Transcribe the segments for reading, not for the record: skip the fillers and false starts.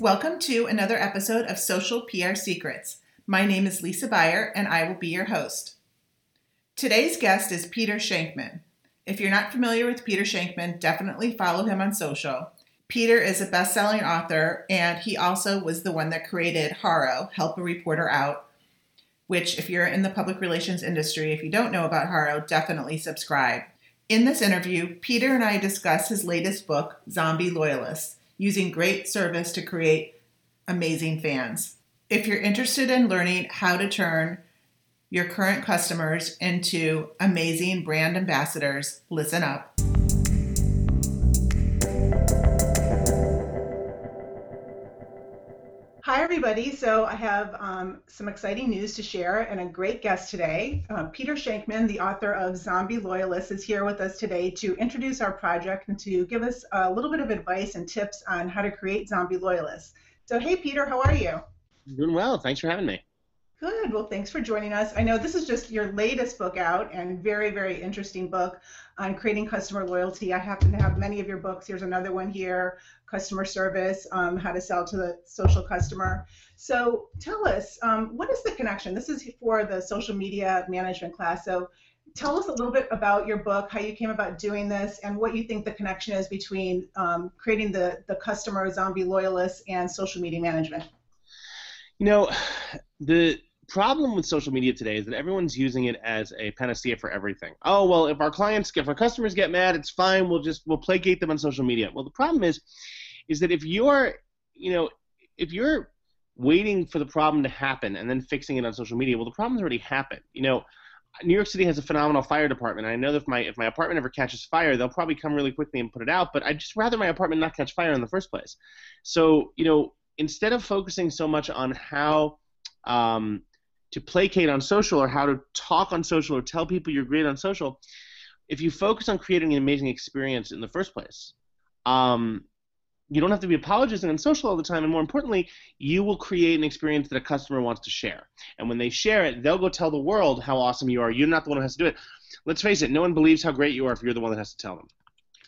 Welcome to another episode of Social PR Secrets. My name is Lisa Buyer, and I will be your host. Today's guest is Peter Shankman. If you're not familiar with Peter Shankman, definitely follow him on social. Peter is a best-selling author, and he also was the one that created HARO, Help a Reporter Out, which if you're in the public relations industry, if you don't know about HARO, definitely subscribe. In this interview, Peter and I discuss his latest book, Zombie Loyalists, using great service to create amazing fans. If you're interested in learning how to turn your current customers into amazing brand ambassadors, listen up. Hi, everybody. So I have some exciting news to share and a great guest today. Peter Shankman, the author of Zombie Loyalists, is here with us today to introduce our project and to give us a little bit of advice and tips on how to create Zombie Loyalists. So, hey, Peter, how are you? Doing well. Thanks for having me. Good. Well, thanks for joining us. I know this is just your latest book out and very, very interesting book on creating customer loyalty. I happen to have many of your books. Here's another one here, Customer Service, How to Sell to the Social Customer. So tell us, what is the connection? This is for the social media management class. So tell us a little bit about your book, how you came about doing this, and what you think the connection is between creating the customer zombie loyalists and social media management. You know, the problem with social media today is that everyone's using it as a panacea for everything. Oh, well, if our customers get mad, it's fine. We'll placate them on social media. Well, the problem is that if you're waiting for the problem to happen and then fixing it on social media, well, the problem's already happened. You know, New York City has a phenomenal fire department. I know that if my apartment ever catches fire, they'll probably come really quickly and put it out, but I'd just rather my apartment not catch fire in the first place. So, you know, instead of focusing so much on how to placate on social or how to talk on social or tell people you're great on social, if you focus on creating an amazing experience in the first place, you don't have to be apologizing on social all the time, and more importantly, you will create an experience that a customer wants to share. And when they share it, they'll go tell the world how awesome you are. You're not the one who has to do it. Let's face it, no one believes how great you are if you're the one that has to tell them.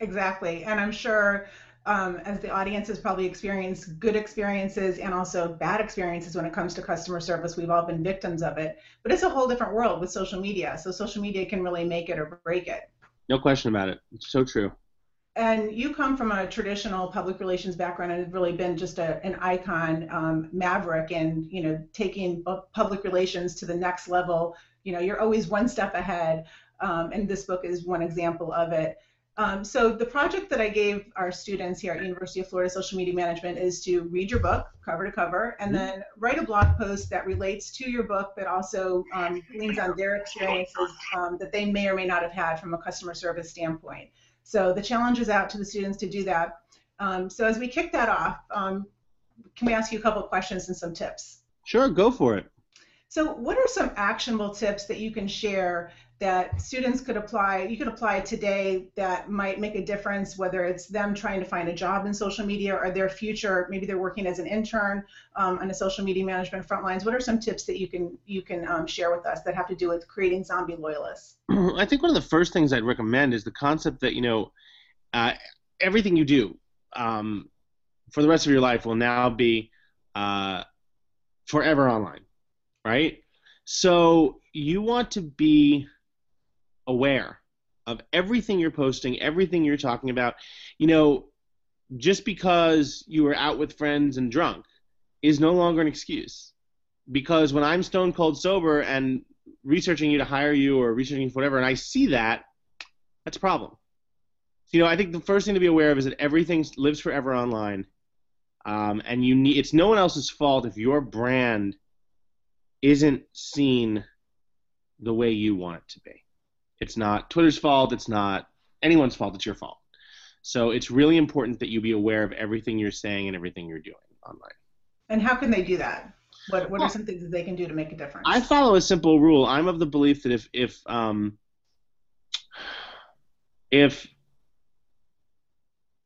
Exactly, and I'm sure as the audience has probably experienced good experiences and also bad experiences when it comes to customer service. We've all been victims of it. But it's a whole different world with social media. So social media can really make it or break it. No question about it. It's so true. And you come from a traditional public relations background and have really been just an icon maverick and, you know, taking public relations to the next level. You know, you're always one step ahead. And this book is one example of it. So the project that I gave our students here at University of Florida Social Media Management is to read your book cover to cover and then write a blog post that relates to your book but also leans on their experiences that they may or may not have had from a customer service standpoint. So the challenge is out to the students to do that. So as we kick that off, can we ask you a couple of questions and some tips? Sure, go for it. So what are some actionable tips that you can share that students could apply today that might make a difference, whether it's them trying to find a job in social media or their future, maybe they're working as an intern on a social media management front lines. What are some tips that you can share with us that have to do with creating zombie loyalists? I think one of the first things I'd recommend is the concept that, you know, everything you do for the rest of your life will now be forever online, right? So you want to be aware of everything you're posting, everything you're talking about. You know, just because you were out with friends and drunk is no longer an excuse. Because when I'm stone cold sober and researching you to hire you or researching whatever, and I see that, that's a problem. You know, I think the first thing to be aware of is that everything lives forever online, and it's no one else's fault if your brand isn't seen the way you want it to be. It's not Twitter's fault. It's not anyone's fault. It's your fault. So it's really important that you be aware of everything you're saying and everything you're doing online. And how can they do that? What are some things that they can do to make a difference? I follow a simple rule. I'm of the belief that if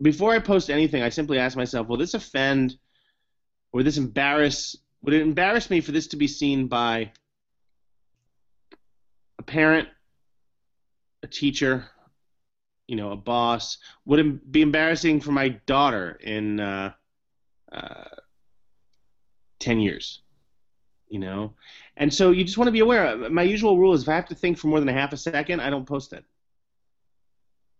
before I post anything, I simply ask myself, will this offend or this embarrass? Would it embarrass me for this to be seen by a parent, a teacher, you know, a boss? Would it be embarrassing for my daughter in 10 years, you know? And so you just want to be aware. My usual rule is if I have to think for more than a half a second, I don't post it.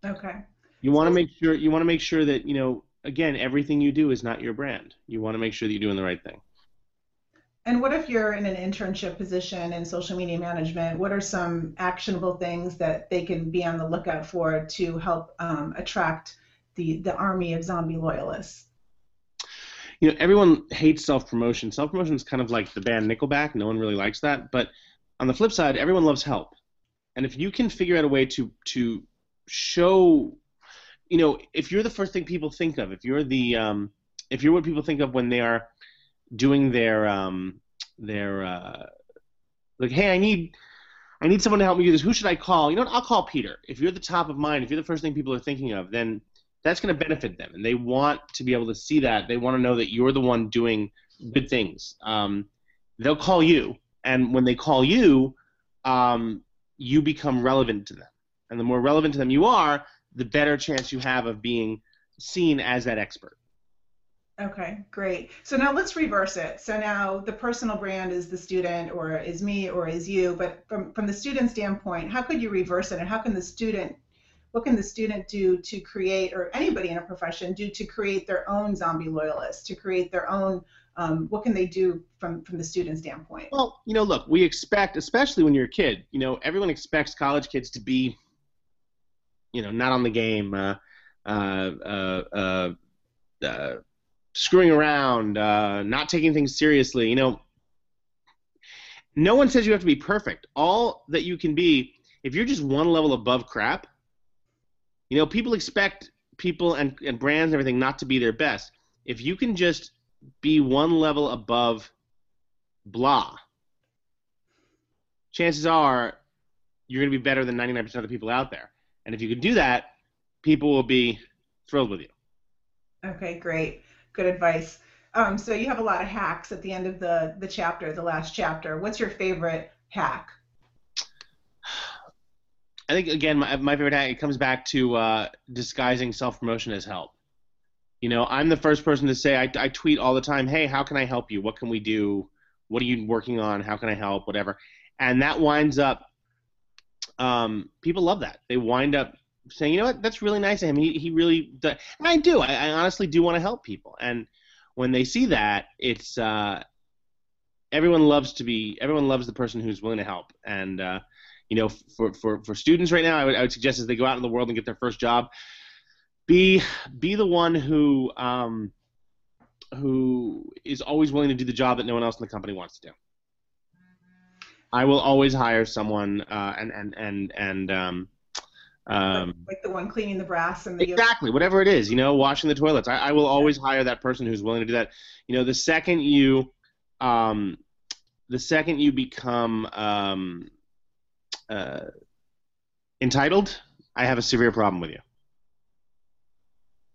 Okay. You want to make sure, you want to make sure that, you know, again, everything you do is not your brand. You want to make sure that you're doing the right thing. And what if you're in an internship position in social media management? What are some actionable things that they can be on the lookout for to help attract the army of zombie loyalists? You know, everyone hates self-promotion. Self-promotion is kind of like the band Nickelback. No one really likes that. But on the flip side, everyone loves help. And if you can figure out a way to show, you know, if you're the first thing people think of, if you're the if you're what people think of when they are doing their like, hey, I need someone to help me do this. Who should I call? You know what? I'll call Peter. If you're the top of mind, if you're the first thing people are thinking of, then that's going to benefit them, and they want to be able to see that. They want to know that you're the one doing good things. They'll call you, and when they call you, you become relevant to them. And the more relevant to them you are, the better chance you have of being seen as that expert. Okay, great. So now let's reverse it. So now the personal brand is the student, or is me, or is you. But from the student standpoint, how could you reverse it, and how can the student, what can the student do to create, or anybody in a profession do to create their own zombie loyalists, to create their own, what can they do from the student standpoint? Well, you know, look, we expect, especially when you're a kid, you know, everyone expects college kids to be, you know, not on the game, screwing around, not taking things seriously. You know, no one says you have to be perfect. All that you can be, if you're just one level above crap, you know, people expect people and brands and everything not to be their best. If you can just be one level above blah, chances are you're going to be better than 99% of the people out there. And if you can do that, people will be thrilled with you. Okay, great. Good advice. So you have a lot of hacks at the end of the chapter, the last chapter. What's your favorite hack? I think, again, my favorite hack, it comes back to disguising self-promotion as help. You know, I'm the first person to say, I tweet all the time, hey, how can I help you? What can we do? What are you working on? How can I help? Whatever. And that winds up, people love that. They wind up saying, you know what, that's really nice of him. He really does. And I do. I honestly do want to help people. And when they see that, it's everyone loves the person who's willing to help. And you know, for students right now, I would suggest as they go out in the world and get their first job, be the one who is always willing to do the job that no one else in the company wants to do. I will always hire someone like the one cleaning the brass and the exactly whatever it is, you know, washing the toilets. I will always hire that person who's willing to do that. You know, the second you become entitled, I have a severe problem with you.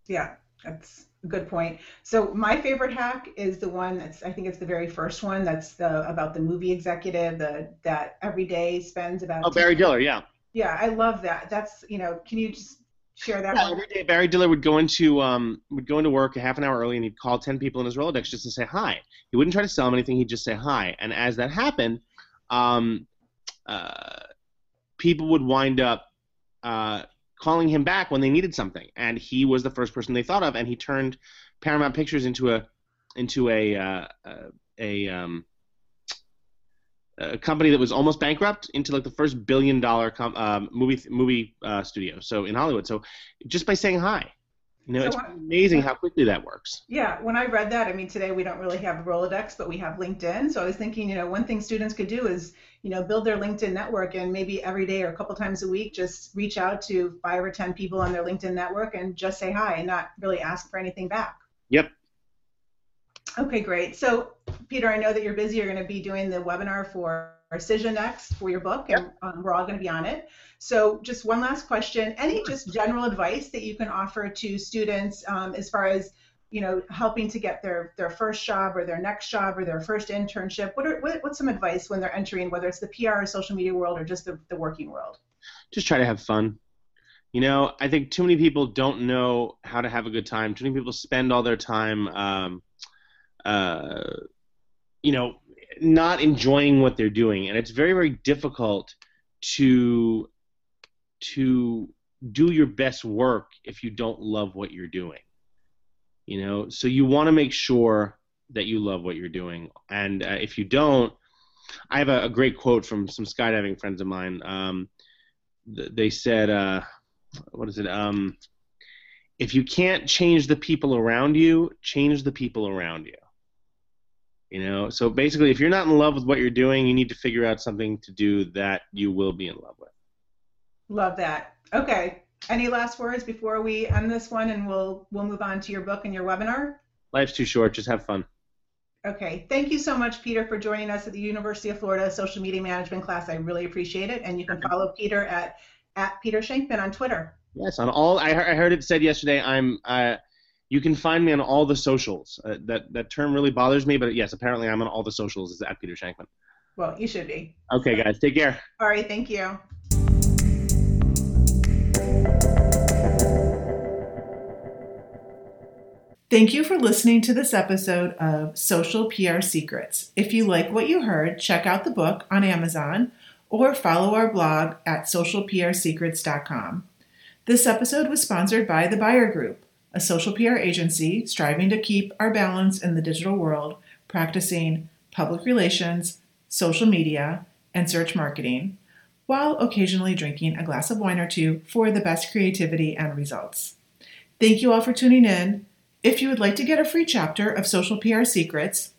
Yeah, that's a good point. So my favorite hack is the one that's, I think it's the very first one. That's about the movie executive that every day spends about. Oh, Barry Diller, yeah. Yeah, I love that. That's, you know, can you just share that? Yeah, every day Barry Diller would go into work a half an hour early, and he'd call 10 people in his Rolodex just to say hi. He wouldn't try to sell them anything. He'd just say hi. And as that happened, people would wind up calling him back when they needed something, and he was the first person they thought of, and he turned Paramount Pictures into a company that was almost bankrupt into like the first billion-dollar movie studio. So in Hollywood, so just by saying hi, you know, so it's amazing how quickly that works. Yeah, when I read that, I mean, today we don't really have Rolodex, but we have LinkedIn. So I was thinking, you know, one thing students could do is, you know, build their LinkedIn network, and maybe every day or a couple times a week, just reach out to 5 or 10 people on their LinkedIn network and just say hi, and not really ask for anything back. Yep. Okay, great. So, Peter, I know that you're busy. You're going to be doing the webinar for Precision Next for your book, and we're all going to be on it. So just one last question. Any just general advice that you can offer to students as far as, you know, helping to get their first job or their next job or their first internship? What's some advice when they're entering, whether it's the PR or social media world or just the working world? Just try to have fun. You know, I think too many people don't know how to have a good time. Too many people spend all their time you know, not enjoying what they're doing. And it's very, very difficult to do your best work if you don't love what you're doing. You know, so you want to make sure that you love what you're doing. And if you don't, I have a great quote from some skydiving friends of mine. They said, what is it? If you can't change the people around you, change the people around you. You know, so basically, if you're not in love with what you're doing, you need to figure out something to do that you will be in love with. Love that. Okay. Any last words before we end this one, and we'll move on to your book and your webinar? Life's too short. Just have fun. Okay. Thank you so much, Peter, for joining us at the University of Florida Social Media Management class. I really appreciate it. And you can follow Peter at Peter Shankman on Twitter. Yes, on all. I heard it said yesterday. You can find me on all the socials. That term really bothers me, but yes, apparently I'm on all the socials. It's at Peter Shankman. Well, you should be. Okay, guys. Take care. All right. Thank you. Thank you for listening to this episode of Social PR Secrets. If you like what you heard, check out the book on Amazon or follow our blog at socialprsecrets.com. This episode was sponsored by The Buyer Group, a social PR agency striving to keep our balance in the digital world, practicing public relations, social media, and search marketing, while occasionally drinking a glass of wine or two for the best creativity and results. Thank you all for tuning in. If you would like to get a free chapter of Social PR Secrets,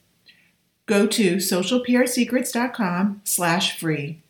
go to socialprsecrets.com/free.